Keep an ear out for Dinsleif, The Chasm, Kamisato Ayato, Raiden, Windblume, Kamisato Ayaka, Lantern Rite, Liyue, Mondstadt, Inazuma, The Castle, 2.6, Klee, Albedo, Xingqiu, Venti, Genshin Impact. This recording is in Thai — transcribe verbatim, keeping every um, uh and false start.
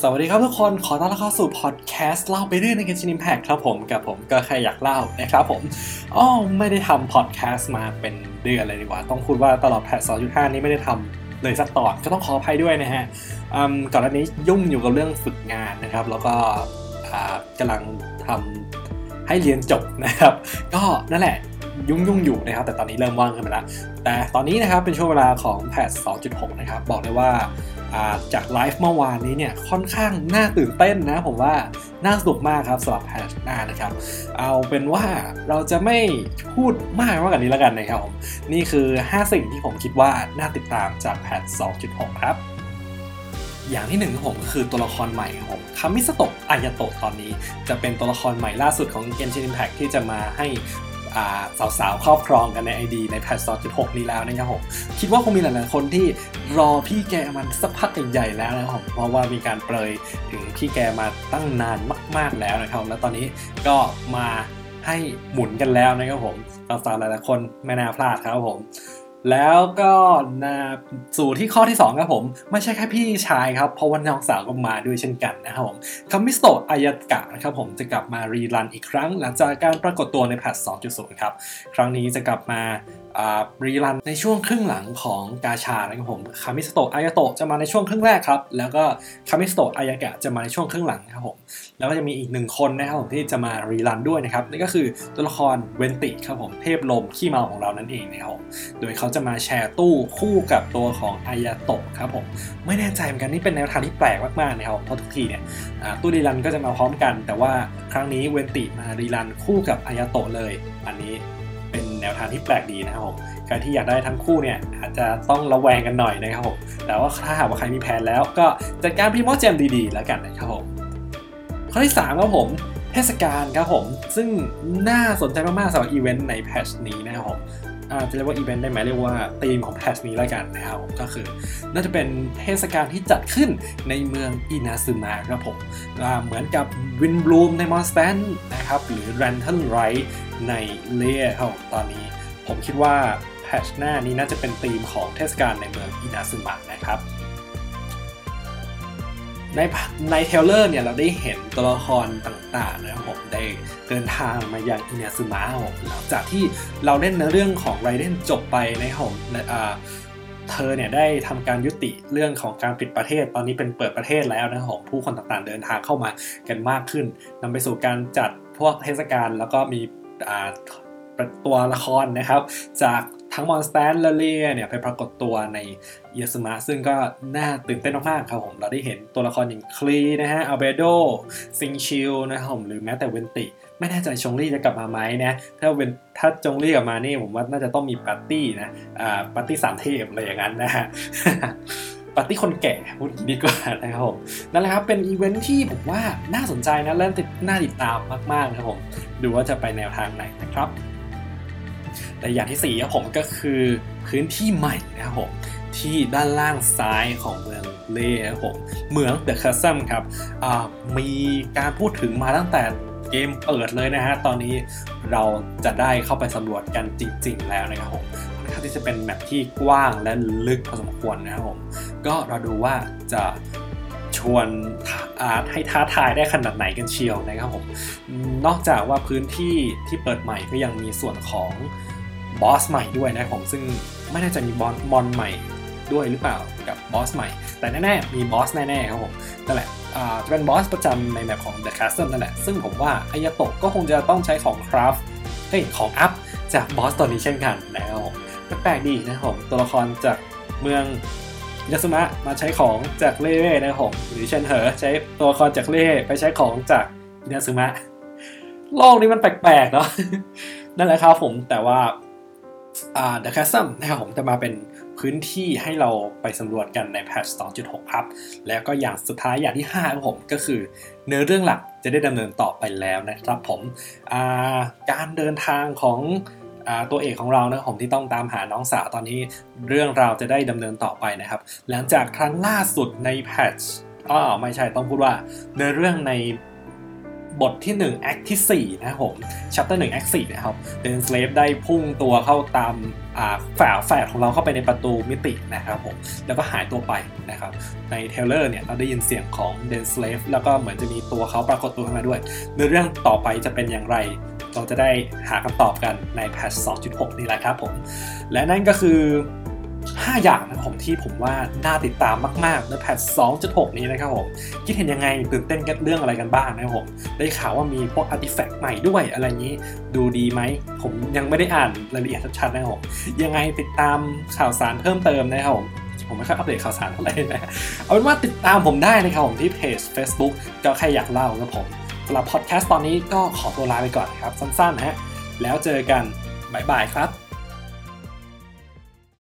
สวัสดีครับทุกคนขอต้อนรับเข้าสู่พอดแคสต์เล่าไปเรื่อยใน Genshin Impact ครับผมกับผมก็แค่อยากเล่านะครับผมอ้อไม่ได้ทำพอดแคสต์มาเป็นเดือนเลยดีกว่าต้องพูดว่าตลอดแพท สองจุดห้า นี้ไม่ได้ทำเลยสักตอนก็ต้องขออภัยด้วยนะฮะก่อนหน้านี้ยุ่งอยู่กับเรื่องฝึกงานนะครับแล้วก็กำลังทำให้เรียนจบนะครับก็นั่นแหละยุ่งยุ่งอยู่นะครับแต่ตอนนี้เริ่มว่างขึ้นมาแล้วแต่ตอนนี้นะครับเป็นช่วงเวลาของแพท สองจุดหก นะครับบอกเลยว่าจากไลฟ์เมื่อวานนี้เนี่ยค่อนข้างน่าตื่นเต้นนะผมว่าน่าสนุกมากครับสำหรับแพทหน้านะครับเอาเป็นว่าเราจะไม่พูดมากมากกว่านี้แล้วกันนะครับผมนี่คือห้าสิ่งที่ผมคิดว่าน่าติดตามจากแพท สองจุดหก ครับอย่างที่หนึ่งของผมก็คือตัวละครใหม่ของผมคามิสโตะอายาโตะตอนนี้จะเป็นตัวละครใหม่ล่าสุดของ Genshin Impact ที่จะมาให้สาวๆครอบครองกันใน ไอ ดี ในแพท สองจุดหก นี้แล้วนะครับผมคิดว่าคงมีหลายๆคนที่รอพี่แกมันสักพักใหญ่ๆแล้วนะครับผมเพราะว่ามีการเปรยถึงพี่แกมาตั้งนานมากๆแล้วนะครับแล้วตอนนี้ก็มาให้หมุนกันแล้วนะครับผมสาวๆหลายๆคนไม่น่าพลาดครับผมแล้วก็นะสู่ที่ข้อที่สองครับผมไม่ใช่แค่พี่ชายครับเพราะว่าน้องสาวก็มาด้วยเช่นกันนะครับผมคามิสโตะอายากะนะครับผมจะกลับมารีรันอีกครั้งหลังจากการปรากฏตัวในแพท สองจุดศูนย์ ครับครั้งนี้จะกลับมารีรันในช่วงครึ่งหลังของกาชานะครับผมคามิสโตะอายาโตะจะมาในช่วงครึ่งแรกครับแล้วก็คามิสโตะอายากะจะมาในช่วงครึ่งหลังครับผมแล้วก็จะมีอีกหนึ่งคนนะครับผมที่จะมารีรันด้วยนะครับนั่นก็คือตัวละครเวนติครับผมเทพลมขี้เมาของเรานั่นเองนะครับโดยเขาจะมาแชร์ตู้คู่กับตัวของอายาโตะครับผมไม่แน่ใจเหมือนกันนี่เป็นแนวทางที่แปลกมากๆนะครับเพราะทุกทีเนี่ยตู้รีรันก็จะมาพร้อมกันแต่ว่าครั้งนี้เวนติมารีรันคู่กับอายาโตะเลยอันนี้เป็นแนวทางที่แปลกดีนะครับผมใครที่อยากได้ทั้งคู่เนี่ยอาจจะต้องระแวงกันหน่อยนะครับผมแต่ว่าถ้าหากว่าใครมีแผนแล้วก็จัดการพรีมอสเจมดีๆแล้วกันนะครับผมข้อที่สามครับผมเทศกาลครับผมซึ่งน่าสนใจมากๆสำหรับอีเวนต์ในแพทช์นี้นะครับผมจะเรียกว่าอีเวนต์ได้ไหมเรียกว่าธีมของแพทช์นี้แล้วกันนะครับก็คือน่าจะเป็นเทศกาลที่จัดขึ้นในเมืองอินาซึมะครับผมเหมือนกับวินบลูมในมอนสแตนนะครับหรือแรนเทิลไรท์ในเล่ครับตอนนี้ผมคิดว่าแพทช์หน้านี้น่าจะเป็นธีมของเทศกาลในเมืองอินาซึมะนะครับในในเทเลอร์เนี่ยเราได้เห็นตัวละครต่างๆนะครับผมได้เดินทางมาอย่างอินาซึมะผมหลังจากที่เราเล่นเรื่องของไรเดนจบไปในของเธอเนี่ยได้ทำการยุติเรื่องของการปิดประเทศตอนนี้เป็นเปิดประเทศแล้วนะครับผมผู้คนต่างๆเดินทางเข้ามากันมากขึ้นนำไปสู่การจัดพวกเทศกาลแล้วก็มีตัวละครนะครับจากทั้งมอนสแตนและเล่เนี่ยไปปรากฏตัวในอินาซึมะซึ่งก็น่าตื่นเต้นมากๆครับผมเราได้เห็นตัวละครอย่างคลีนะฮะอัลเบโดซิงชิลนะครับผมหรือแม้แต่เวนติไม่แน่ใจชงลี่จะกลับมาไหมนะถ้าเวนถ้าชงลี่กลับมานี่ผมว่าน่าจะต้องมีปาร์ตี้นะอ่าปาร์ตี้สามเทพอะไรอย่างนั้นนะฮะ ปาร์ตี้คนแก่พูดดีกว่านะครับผมนั่นแหละครับเป็นอีเวนท์ที่ผมว่าน่าสนใจนะและน่าติดตามมากๆนะครับผมดูว่าจะไปแนวทางไหนนะครับแต่อย่างที่สี่ครับผมก็คือพื้นที่ใหม่นะครับผมที่ด้านล่างซ้ายของเมืองเล่ครับผมเมืองเดอะคาสเซิลครับมีการพูดถึงมาตั้งแต่เกมเปิดเลยนะฮะตอนนี้เราจะได้เข้าไปสำรวจกันจริงๆแล้วนะครับผมที่จะเป็นแมปที่กว้างและลึกพอสมควรนะครับผมก็เราดูว่าจะชวนให้ท้าทายได้ขนาดไหนกันเชียวนะครับผมนอกจากว่าพื้นที่ที่เปิดใหม่ก็ยังมีส่วนของบอสใหม่ด้วยนะครับผมซึ่งไม่น่าจะมีบอสมอนใหม่ด้วยหรือเปล่ากับบอสใหม่แต่แน่ๆมีบอสแน่ๆครับผมนั่นแหละจะเป็นบอสประจำในแมปของ The Castle นั่นแหละซึ่งผมว่าอายาโตะก็คงจะต้องใช้ของคราฟเฮ้ยของอัพจากบอสตัวนี้เช่นกันนะครับผมแปลกดีนะครับผมตัวละครจากเมืองอินาซึมะมาใช้ของจากเล่นะครับผมหรือเช่นเหอใช้ตัวละครจากเล่ไปใช้ของจากอินาซึมะโลกนี้มันแปลกๆเนาะนั่นแหละครับผมแต่ว่าอ่า The Chasm นะครับผมจะมาเป็นพื้นที่ให้เราไปสำรวจกันในแพท สองจุดหก ครับแล้วก็อย่างสุดท้ายอย่างที่ห้าครับผมก็คือเนื้อเรื่องหลักจะได้ดำเนินต่อไปแล้วนะครับผมอ่าการเดินทางของตัวเอกของเรานะผมที่ต้องตามหาน้องสาวตอนนี้เรื่องราวจะได้ดำเนินต่อไปนะครับหลังจากครั้งล่าสุดในแพทช์อ๋อไม่ใช่ต้องพูดว่าในเรื่องใน บทที่หนึ่งแอคที่สี่นะครับผมชัปเตอร์หนึ่งแอคสี่นะครับเดนสเลฟได้พุ่งตัวเข้าตามแฝดแฝดของเราเข้าไปในประตูมิตินะครับผมแล้วก็หายตัวไปนะครับในเทเลอร์เนี่ยเราได้ยินเสียงของเดนสเลฟแล้วก็เหมือนจะมีตัวเขาปรากฏตัวขึ้นมาด้วยในเรื่องต่อไปจะเป็นอย่างไรเราจะได้หาคำตอบกันในแพทช์ สองจุดหก นี่แหละครับผมและนั่นก็คือห้าอย่างนะผมที่ผมว่าน่าติดตามมากๆในแพทช์ สองจุดหก นี้นะครับผมคิดเห็นยังไงตื่นเต้นกับเรื่องอะไรกันบ้างนะครับผมได้ข่าวว่ามีพวกอาร์ติแฟกต์ใหม่ด้วยอะไรอย่างนี้ดูดีไหมผมยังไม่ได้อ่านรายละเอียดชัดๆนะครับผมยังไงติดตามข่าวสารเพิ่มเติมนะครับผมผมไม่ค่อยอัปเดตข่าวสารเท่าไหร่นะเอาเป็นว่าติดตามผมได้นะครับผมที่เพจ Facebook ก็ใครอยากเล่าครับผมสำหรับพอดแคสต์ตอนนี้ก็ขอตัวลาไปก่อนนะครับสั้นๆฮะแล้วเจอกันบ๊ายบายครับ